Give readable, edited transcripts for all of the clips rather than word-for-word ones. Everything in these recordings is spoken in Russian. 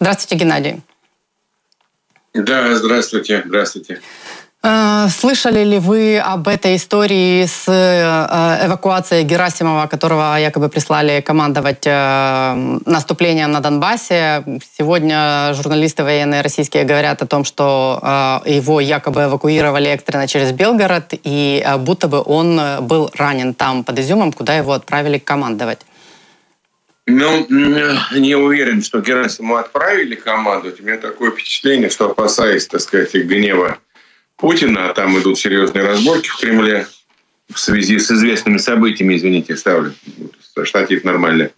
Здравствуйте, Геннадий. Да, здравствуйте, здравствуйте. Слышали ли вы об этой истории с эвакуацией Герасимова, которого якобы прислали командовать наступлением на Донбассе? Сегодня журналисты военные российские говорят о том, что его якобы эвакуировали экстренно через Белгород, и будто бы он был ранен там, под Изюмом, куда его отправили командовать. Ну, не уверен, что Герасимова отправили командовать. У меня такое впечатление, что, опасаясь, так сказать, гнева Путина, а там идут серьезные разборки в Кремле в связи с известными событиями, извините, ставлю штатив нормально.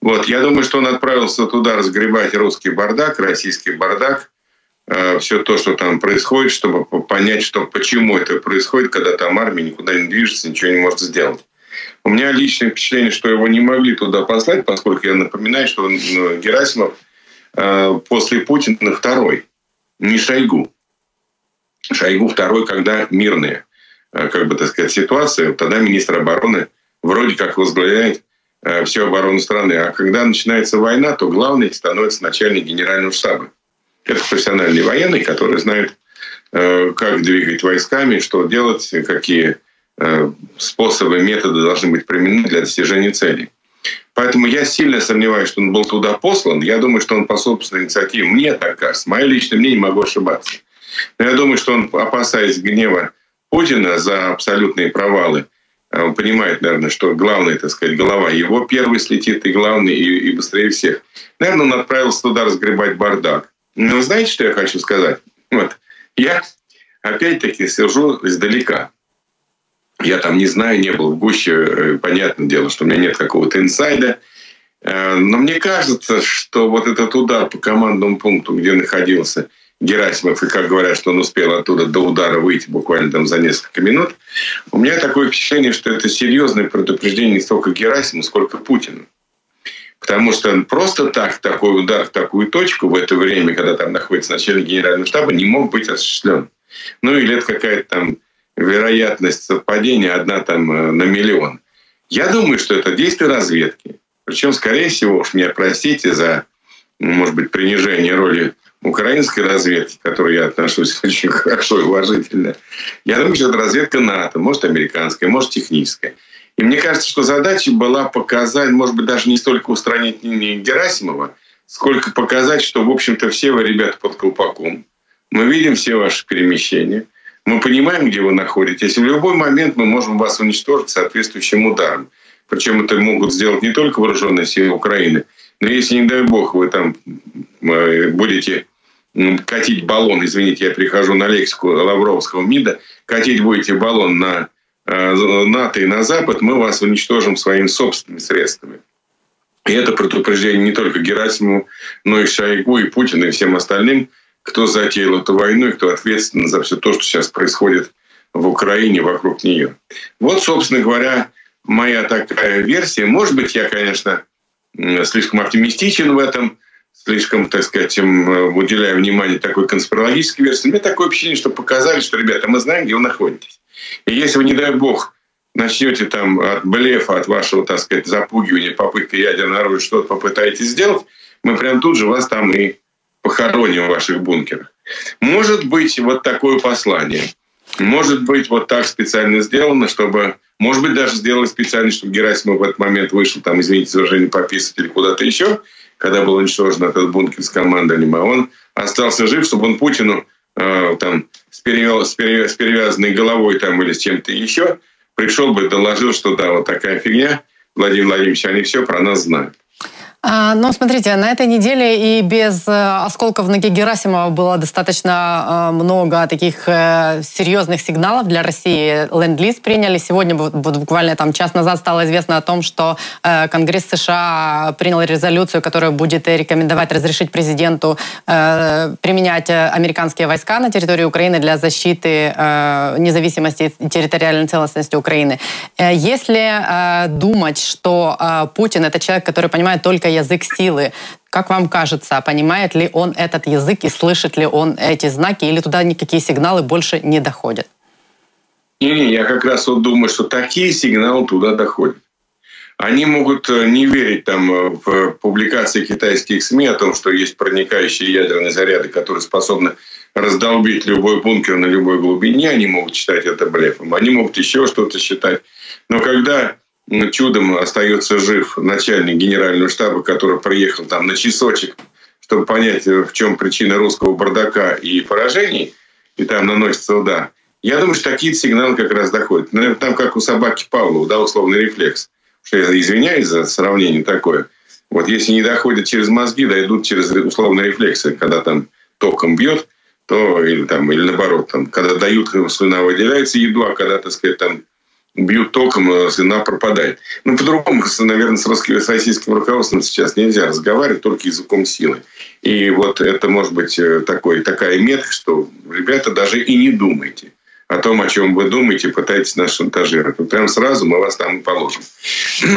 Вот, я думаю, что он отправился туда разгребать русский бардак, российский бардак, все то, что там происходит, чтобы понять, что, почему это происходит, когда там армия никуда не движется, ничего не может сделать. У меня личное впечатление, что его не могли туда послать, поскольку я напоминаю, что Герасимов после Путина второй, не Шойгу. Шойгу второй, когда мирная, как бы так сказать, ситуация, тогда министр обороны вроде как возглавляет всю оборону страны. А когда начинается война, то главный становится начальник генерального штаба. Это профессиональные военные, которые знают, как двигать войсками, что делать, какие способы, методы должны быть применены для достижения целей. Поэтому я сильно сомневаюсь, что он был туда послан. Я думаю, что он по собственной инициативе, мне так кажется, мое личное мнение, могу ошибаться. Но я думаю, что он, опасаясь гнева Путина за абсолютные провалы, он понимает, наверное, что главное, так сказать, голова его первой слетит, и главный, и быстрее всех. Наверное, он отправился туда разгребать бардак. Но знаете, что я хочу сказать? Вот. Я, опять-таки, сижу издалека. Я там не знаю, не был в гуще, понятное дело, что у меня нет какого-то инсайда. Но мне кажется, что вот этот удар по командному пункту, где находился Герасимов, и, как говорят, что он успел оттуда до удара выйти буквально там за несколько минут, у меня такое впечатление, что это серьезное предупреждение не столько Герасиму, сколько Путину. Потому что просто так такой удар в такую точку в это время, когда там находится начальник генерального штаба, не мог быть осуществлен. Ну или это какая-то там вероятность совпадения одна там на миллион. Я думаю, что это действие разведки. Причем, скорее всего, уж меня простите за, может быть, принижение роли украинской разведки, к которой я отношусь очень хорошо и уважительно. Я думаю, что это разведка НАТО, может, американская, может, техническая. И мне кажется, что задача была показать, может быть, даже не столько устранить Герасимова, сколько показать, что, в общем-то, все вы, ребята, под колпаком. Мы видим все ваши перемещения. Мы понимаем, где вы находитесь. И в любой момент мы можем вас уничтожить соответствующим ударом. Причем это могут сделать не только вооруженные силы Украины, но если, не дай бог, вы там будете катить баллон, извините, я перехожу на лексику Лавровского МИДа, катить будете баллон на НАТО и на Запад, мы вас уничтожим своими собственными средствами. И это предупреждение не только Герасимову, но и Шойгу, и Путину, и всем остальным, кто затеял эту войну и кто ответственен за все то, что сейчас происходит в Украине, вокруг нее. Вот, собственно говоря, моя такая версия. Может быть, я, конечно, слишком оптимистичен в этом, слишком, так сказать, уделяю внимание такой конспирологической версии. Мне такое ощущение, что показали, что, ребята, мы знаем, где вы находитесь. И если вы, не дай бог, начнете там от блефа, от вашего, так сказать, запугивания, попытки ядерного оружия что-то попытаетесь сделать, мы прям тут же вас там и похороним в ваших бункерах. Может быть, вот такое послание. Может быть, вот так специально сделано, чтобы... Может быть, даже сделали специально, чтобы Герасимов в этот момент вышел, там, извините, совершенно пописать или куда-то еще, когда был уничтожен этот бункер с командой, а он остался жив, чтобы он Путину там, с перевязанной головой там, или с чем-то еще пришел бы и доложил, что да, вот такая фигня, Владимир Владимирович, они все про нас знают. Ну, смотрите, на этой неделе и без осколков ноги Герасимова было достаточно много таких серьезных сигналов для России. Ленд-лиз приняли. Сегодня, буквально там час назад, стало известно о том, что Конгресс США принял резолюцию, которая будет рекомендовать разрешить президенту применять американские войска на территории Украины для защиты независимости и территориальной целостности Украины. Если думать, что Путин – это человек, который понимает только язык силы. Как вам кажется, понимает ли он этот язык и слышит ли он эти знаки, или туда никакие сигналы больше не доходят? Не, я как раз вот думаю, что такие сигналы туда доходят. Они могут не верить там в публикации китайских СМИ о том, что есть проникающие ядерные заряды, которые способны раздолбить любой бункер на любой глубине. Они могут считать это блефом. Они могут еще что-то считать. Но когда чудом остается жив начальник генерального штаба, который приехал там на часочек, чтобы понять, в чем причина русского бардака и поражений, и там наносится удар, я думаю, что такие сигналы как раз доходят. Наверное, там как у собаки Павлова, да, условный рефлекс. Что я извиняюсь за сравнение такое. Вот если не доходят через мозги, дойдут через условные рефлексы, когда там током бьет, то или наоборот, там, когда дают, слюна выделяется, едва, когда, так сказать, там бьют током, слюна пропадает. Ну, по-другому, наверное, с российским руководством сейчас нельзя разговаривать, только языком силы. И вот это может быть такая метка, что ребята даже и не думайте о том, о чем вы думаете, пытаетесь нас шантажировать. Прям сразу мы вас там и положим.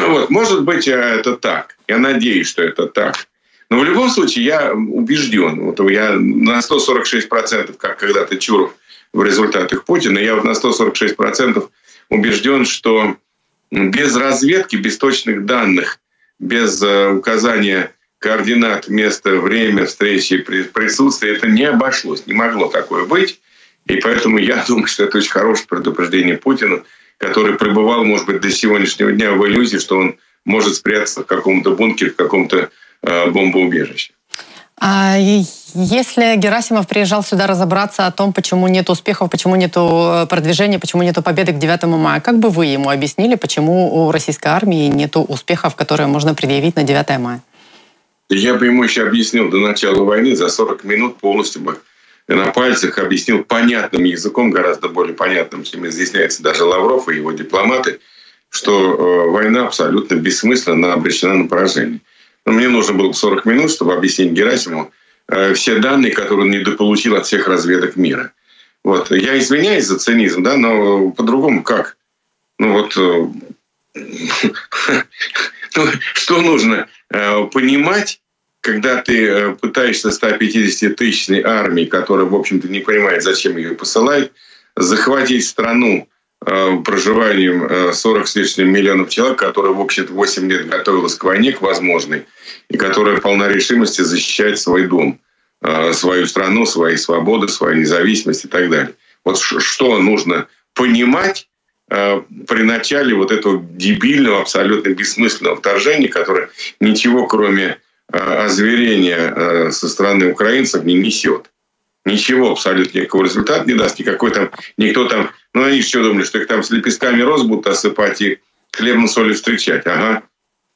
Вот. Может быть, это так. Я надеюсь, что это так. Но в любом случае я убежден. Вот я на 146%, как когда-то Чуров в результатах Путина, я на 146% убежден, что без разведки, без точных данных, без указания координат, места, время, встречи, присутствия, это не обошлось. Не могло такое быть. И поэтому я думаю, что это очень хорошее предупреждение Путину, который пребывал, может быть, до сегодняшнего дня в иллюзии, что он может спрятаться в каком-то бункере, в каком-то бомбоубежище. А если Герасимов приезжал сюда разобраться о том, почему нет успехов, почему нет продвижения, почему нет победы к 9 мая, как бы вы ему объяснили, почему у российской армии нет успехов, которые можно предъявить на 9 мая? Я бы ему еще объяснил до начала войны за 40 минут полностью бы. На пальцах объяснил понятным языком, гораздо более понятным, чем изъясняется даже Лавров и его дипломаты, что война абсолютно бессмысленно обречена на поражение. Но мне нужно было 40 минут, чтобы объяснить Герасимову все данные, которые он недополучил от всех разведок мира. Вот. Я извиняюсь за цинизм, да, но по-другому как? Ну вот, что нужно понимать, когда ты пытаешься 150-тысячной армии, которая, в общем-то, не понимает, зачем ее посылают, захватить страну проживанием 40 с лишним миллионов человек, которая, в общем-то, 8 лет готовилась к войне, к возможной, и которая полна решимости защищать свой дом, свою страну, свои свободы, свою независимость и так далее. Вот что нужно понимать при начале вот этого дебильного, абсолютно бессмысленного вторжения, которое ничего, кроме озверение со стороны украинцев не несет. Ничего, абсолютно никакого результата не даст. Никакой там, никто там... Ну, они еще думали, что их там с лепестками роз будут осыпать и хлебом солью встречать. Ага.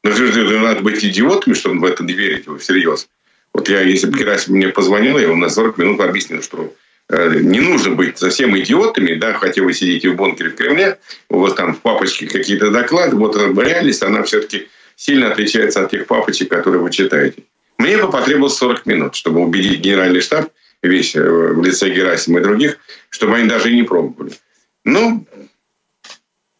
Но надо быть идиотами, чтобы в это верить всерьез. Вот я, если бы Герасимов мне позвонил, я вам на 40 минут объяснил, что не нужно быть совсем идиотами, да, хотя вы сидите в бункере в Кремле, у вас там в папочке какие-то доклады, вот реальность, она все-таки сильно отличается от тех папочек, которые вы читаете. Мне бы потребовалось 40 минут, чтобы убедить генеральный штаб, весь в лице Герасима и других, чтобы они даже и не пробовали. Ну,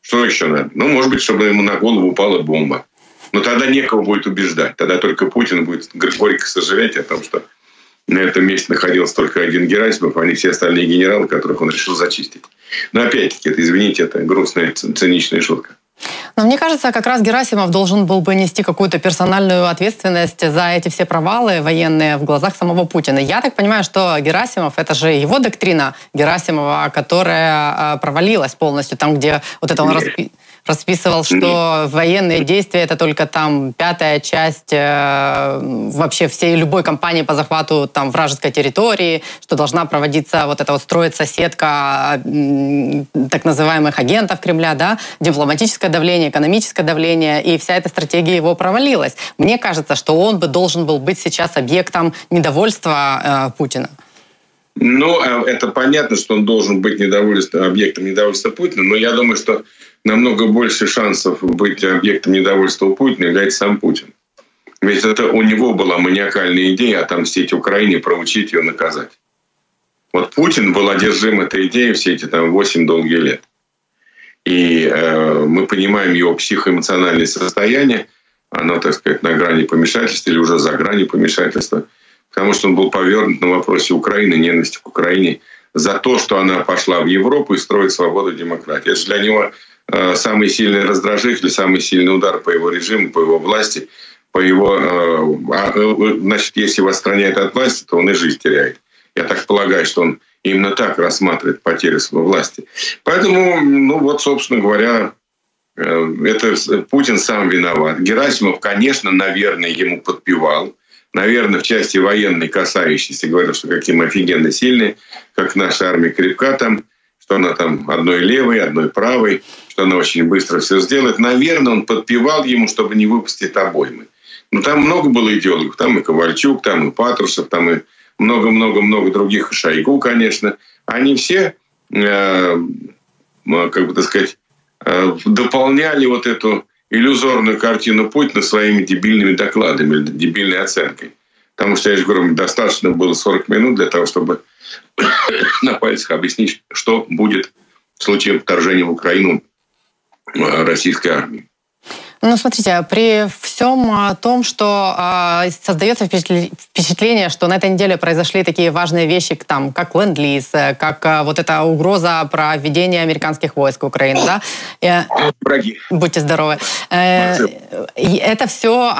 что еще надо? Ну, может быть, чтобы ему на голову упала бомба. Но тогда некого будет убеждать. Тогда только Путин будет горько сожалеть о том, что на этом месте находился только один Герасимов, а не все остальные генералы, которых он решил зачистить. Но опять-таки, это, извините, это грустная, циничная шутка. Но мне кажется, как раз Герасимов должен был бы нести какую-то персональную ответственность за эти все провалы военные в глазах самого Путина. Я так понимаю, что Герасимов, это же его доктрина Герасимова, которая провалилась полностью, там, где вот это он расписывал, что военные действия — это только там 5-я часть вообще всей любой кампании по захвату там вражеской территории, что должна проводиться вот эта вот строится сетка так называемых агентов Кремля, да, дипломатическое давление, экономическое давление, и вся эта стратегия его провалилась. Мне кажется, что он бы должен был быть сейчас объектом недовольства Путина. Ну, это понятно, что он должен быть объектом недовольства Путина, но я думаю, что намного больше шансов быть объектом недовольства Путина является сам Путин. Ведь это у него была маниакальная идея отомстить Украине, проучить ее, наказать. Вот Путин был одержим этой идеей все эти там 8 долгих лет. И мы понимаем его психоэмоциональное состояние, оно, так сказать, на грани помешательства или уже за гранью помешательства, потому что он был повернут на вопросе Украины, ненависти к Украине, за то, что она пошла в Европу и строит свободу и демократию. Это для него самый сильный раздражитель, самый сильный удар по его режиму, по его власти, по его, значит, если его отстраняют от власти, то он и жизнь теряет. Я так полагаю, что он именно так рассматривает потери своей власти. Поэтому, ну вот, собственно говоря, это Путин сам виноват. Герасимов, конечно, наверное, ему подпевал. Наверное, в части военной, касающейся, говорил, что какие мы офигенно сильные, как наша армия крепка там, что она там одной левой, одной правой, что она очень быстро все сделает. Наверное, он подпевал ему, чтобы не выпустить обоймы. Но там много было идеологов. Там и Ковальчук, там и Патрушев, там и много-много-много других, и Шойгу, конечно. Они все, как бы так сказать, дополняли вот эту иллюзорную картину Путина своими дебильными докладами, дебильной оценкой. Потому что, я же говорю, достаточно было 40 минут для того, чтобы на пальцах объяснить, что будет в случае вторжения в Украину российской армии. Ну, смотрите, при всем том, что создается впечатление, что на этой неделе произошли такие важные вещи, там, как ленд-лиз, как вот эта угроза про введение американских войск в Украину, да? Враги. Будьте здоровы. Это все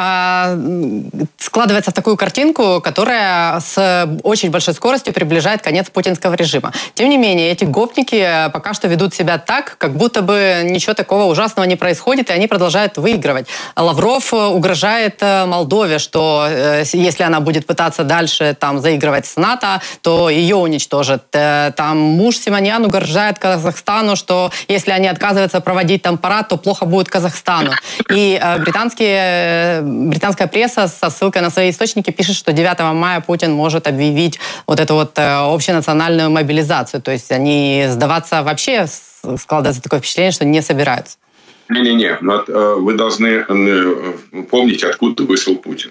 складывается в такую картинку, которая с очень большой скоростью приближает конец путинского режима. Тем не менее, эти гопники пока что ведут себя так, как будто бы ничего такого ужасного не происходит, и они продолжают выигрывать. Лавров угрожает Молдове, что если она будет пытаться дальше там заигрывать с НАТО, то ее уничтожат. Там муж Симоньян угрожает Казахстану, что если они отказываются проводить там парад, то плохо будет Казахстану. И британская пресса со ссылкой на свои источники пишет, что 9 мая Путин может объявить вот эту вот общенациональную мобилизацию. То есть они сдаваться вообще, складывается такое впечатление, что не собираются. Не-не-не, вы должны помнить, откуда вышел Путин.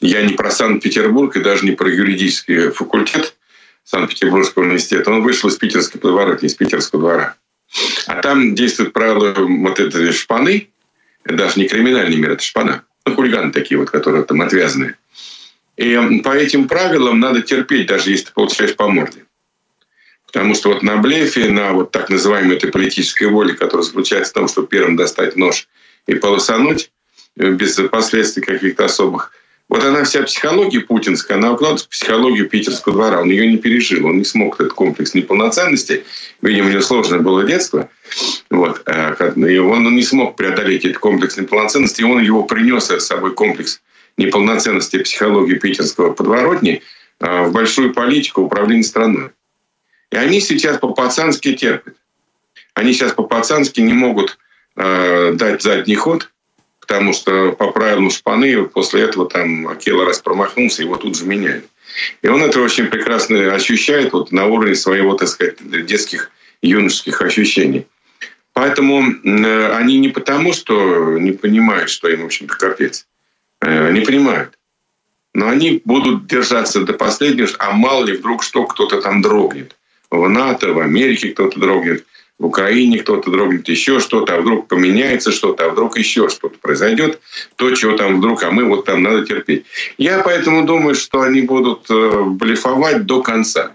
Я не про Санкт-Петербург и даже не про юридический факультет Санкт-Петербургского университета. Он вышел из питерской подворотни, из питерского двора. А там действуют правила вот этой шпаны, даже не криминальный мир, это шпана. Ну, хулиганы такие вот, которые там отвязаны. И по этим правилам надо терпеть, даже если ты получаешь по морде. Потому что вот на блефе, на вот так называемой этой политической воле, которая заключается в том, чтобы первым достать нож и полосануть без последствий каких-то особых, вот она вся психология путинская, она укладывается в психологию питерского двора. Он ее не пережил, он не смог этот комплекс неполноценности. Видимо, у него сложное было детство. Вот. И он не смог преодолеть этот комплекс неполноценности, и он его принес с собой, комплекс неполноценности психологии питерского подворотни, в большую политику управления страной. И они сейчас по-пацански терпят. Они сейчас по-пацански не могут дать задний ход, потому что по правилам шпаны после этого там Акела раз промахнулся, его тут же меняют. И он это очень прекрасно ощущает вот, на уровне своего, так сказать, детских, юношеских ощущений. Поэтому они не потому, что не понимают, что им, в общем-то, капец. Они понимают. Но они будут держаться до последнего, а мало ли вдруг что кто-то там дрогнет. В НАТО, в Америке кто-то дрогнет, в Украине кто-то дрогнет, еще что-то, а вдруг поменяется что-то, а вдруг еще что-то произойдет, то, чего там вдруг, а мы вот там надо терпеть. Я поэтому думаю, что они будут блефовать до конца.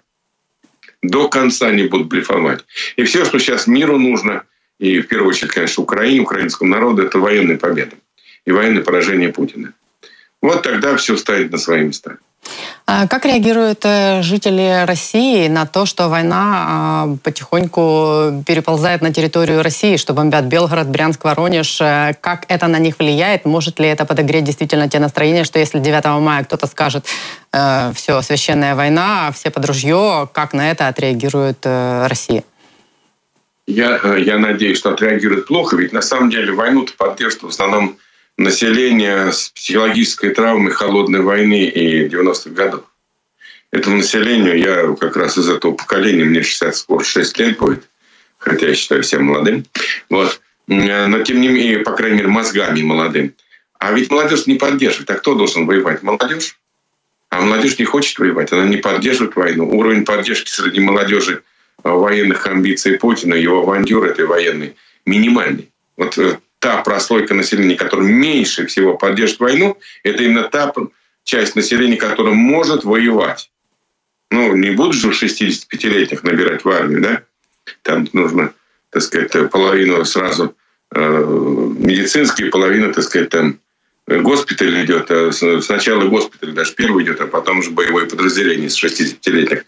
До конца они будут блефовать. И все, что сейчас миру нужно, и в первую очередь, конечно, Украине, украинскому народу, это военная победа и военное поражение Путина. Вот тогда все встанет на свои места. Как реагируют жители России на то, что война потихоньку переползает на территорию России, что бомбят Белгород, Брянск, Воронеж? Как это на них влияет? Может ли это подогреть действительно те настроения, что если 9 мая кто-то скажет «все, священная война, все под ружье», как на это отреагирует Россия? Я надеюсь, что отреагирует плохо, ведь на самом деле войну-то поддерживают в основном население с психологической травмой холодной войны и 90-х годов. Этому населению, я как раз из этого поколения, мне 66 лет будет, хотя я считаю себя молодым, вот. Но тем не менее, по крайней мере, мозгами молодым. А ведь молодежь не поддерживает. А кто должен воевать? Молодежь. А молодежь не хочет воевать, она не поддерживает войну. Уровень поддержки среди молодежи военных амбиций Путина, его авантюр этой военной, минимальный. Вот та прослойка населения, которая меньше всего поддержит войну, это именно та часть населения, которая может воевать. Ну, не будут же 65-летних набирать в армию, да? Там нужно так сказать, половину сразу медицинские, половина, так сказать, там госпиталь идет. Сначала госпиталь даже первый идет, а потом уже боевое подразделение из 60-летних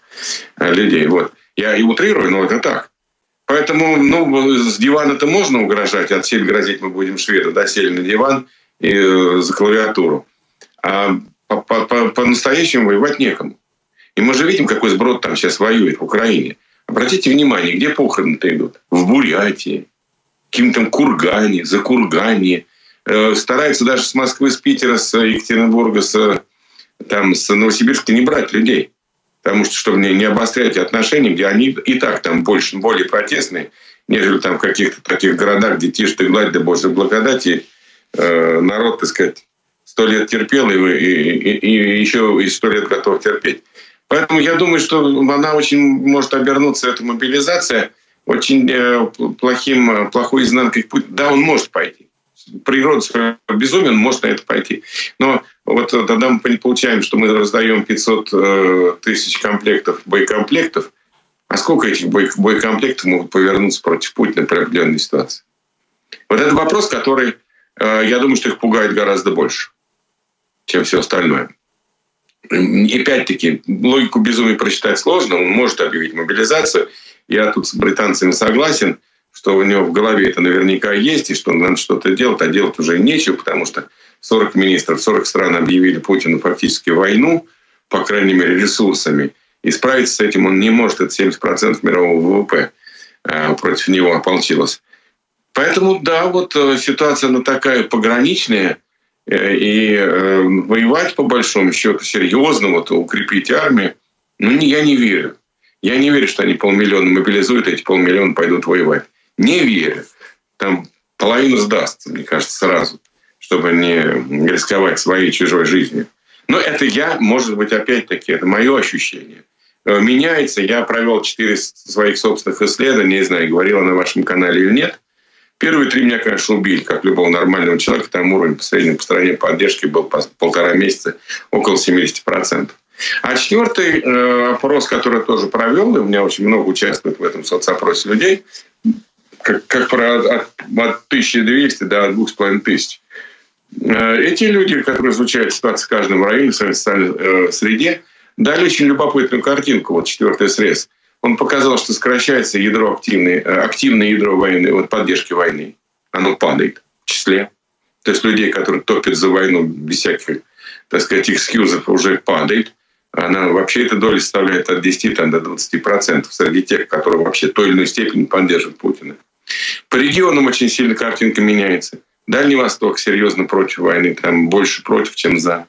людей. Вот. Я и утрирую, но это так. Поэтому, ну, с дивана-то можно угрожать, отсель грозить мы будем шведу, да, сели на диван и за клавиатуру. А по-настоящему воевать некому. И мы же видим, какой сброд там сейчас воюет в Украине. Обратите внимание, где похороны-то идут? В Бурятии, в каком-то Кургане, за Кургане. Стараются даже с Москвы, с Питера, с Екатеринбурга, с Новосибирска не брать людей. Потому что, чтобы не обострять отношения, где они и так там более протестные, нежели там в каких-то таких городах, где тишь ты гладь, да Божья благодать, и народ, так сказать, 100 лет терпел, и еще и 100 лет готов терпеть. Поэтому я думаю, что она очень может обернуться, эта мобилизация, очень плохой изнанкой путь. Да, он может пойти. Природа безумен, может на это пойти. Но вот тогда мы получаем, что мы раздаем 500 тысяч комплектов боекомплектов. А сколько этих боекомплектов могут повернуться против Путина при определенной ситуации? Вот это вопрос, который, я думаю, что их пугает гораздо больше, чем все остальное. И опять-таки, логику безумия прочитать сложно. Он может объявить мобилизацию. Я тут с британцами согласен, что у него в голове это наверняка есть, и что надо что-то делать, а делать уже нечего, потому что 40 министров, 40 стран объявили Путину фактически войну, по крайней мере, ресурсами. И справиться с этим он не может. Это 70% мирового ВВП против него ополчилось. Поэтому, да, вот ситуация она такая пограничная. И воевать, по большому счету, серьезно, вот укрепить армию, ну, я не верю. Я не верю, что они полмиллиона мобилизуют, а эти полмиллиона пойдут воевать. Не верю. Там половину сдастся, мне кажется, сразу, чтобы не рисковать своей и чужой жизнью. Но это я, может быть, опять-таки, это мое ощущение. Меняется. Я провел 4 своих собственных исследований, не знаю, говорила на вашем канале или нет. Первые 3 меня, конечно, убили, как любого нормального человека. Там уровень по среднему по стране поддержки был полтора месяца около 70%. А 4-й опрос, который я тоже провел, и у меня очень много участвует в этом соцопросе людей, от 1200 до 2500. Эти люди, которые изучают ситуацию в каждом районе, в своей социальной среде, дали очень любопытную картинку. Вот 4-й срез. Он показал, что сокращается ядро активное ядро войны, вот поддержки войны. Оно падает в числе. То есть людей, которые топят за войну без всяких, так сказать, экскьюзов, уже падает. Она вообще эта доля составляет от 10 до 20% среди тех, которые вообще той или иной степени поддерживают Путина. По регионам очень сильно картинка меняется. Дальний Восток серьезно против войны, там больше против, чем за.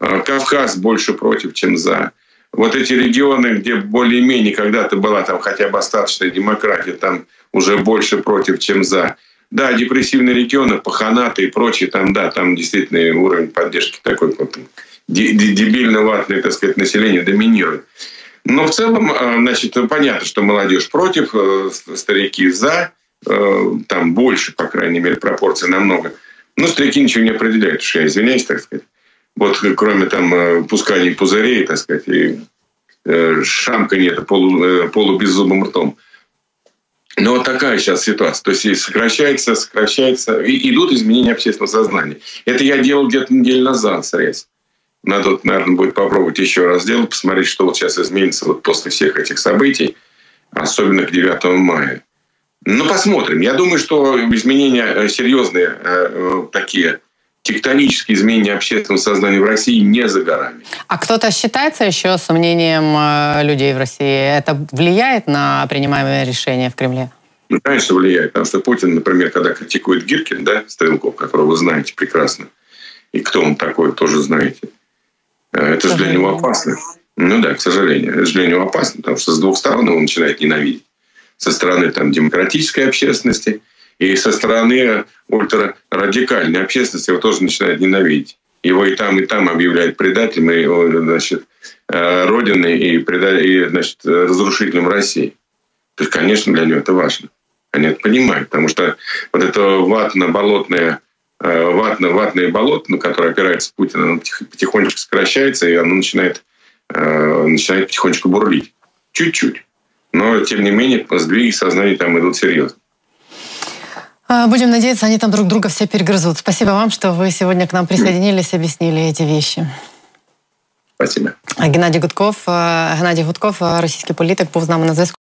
Кавказ больше против, чем за. Вот эти регионы, где более-менее когда-то была там хотя бы остаточная демократия, там уже больше против, чем за. Да, депрессивные регионы, паханаты и прочие, там, да, там действительно уровень поддержки такой вот, дебильно-ватное, так сказать, население доминирует. Но в целом, значит, понятно, что молодежь против, старики за, там больше, по крайней мере, пропорции намного. Но старики ничего не определяют, уж я извиняюсь, так сказать. Вот кроме там пускания пузырей, так сказать, и шамканья полубеззубым ртом. Но вот такая сейчас ситуация. То есть сокращается, и идут изменения общественного сознания. Это я делал где-то неделю назад срез. Надо, наверное, будет попробовать еще раз делать, посмотреть, что вот сейчас изменится вот после всех этих событий, особенно к 9 мая. Ну, посмотрим. Я думаю, что изменения серьезные такие, тектонические изменения общественного сознания в России не за горами. А кто-то считается еще сомнением людей в России? Это влияет на принимаемые решения в Кремле? Ну, конечно, влияет. Потому что Путин, например, когда критикует Гиркин, да, Стрелков, которого вы знаете прекрасно, и кто он такой, тоже знаете. Это же для него опасно. Ну да, к сожалению. Это же для него опасно, потому что с двух сторон его начинает ненавидеть. Со стороны там, демократической общественности и со стороны ультрарадикальной общественности его тоже начинает ненавидеть. Его и там объявляют предателем, и, значит, Родины и значит, разрушителем России. То есть, конечно, для него это важно. Они это понимают, потому что вот это ватное болото, на которое опирается Путин, оно потихонечку сокращается, и оно начинает потихонечку бурлить. Чуть-чуть. Но, тем не менее, сдвиги сознания там идут серьезно. Будем надеяться, они там друг друга все перегрызут. Спасибо вам, что вы сегодня к нам присоединились, объяснили эти вещи. Спасибо. Геннадий Гудков, российский политик, був з нами на зв'язку.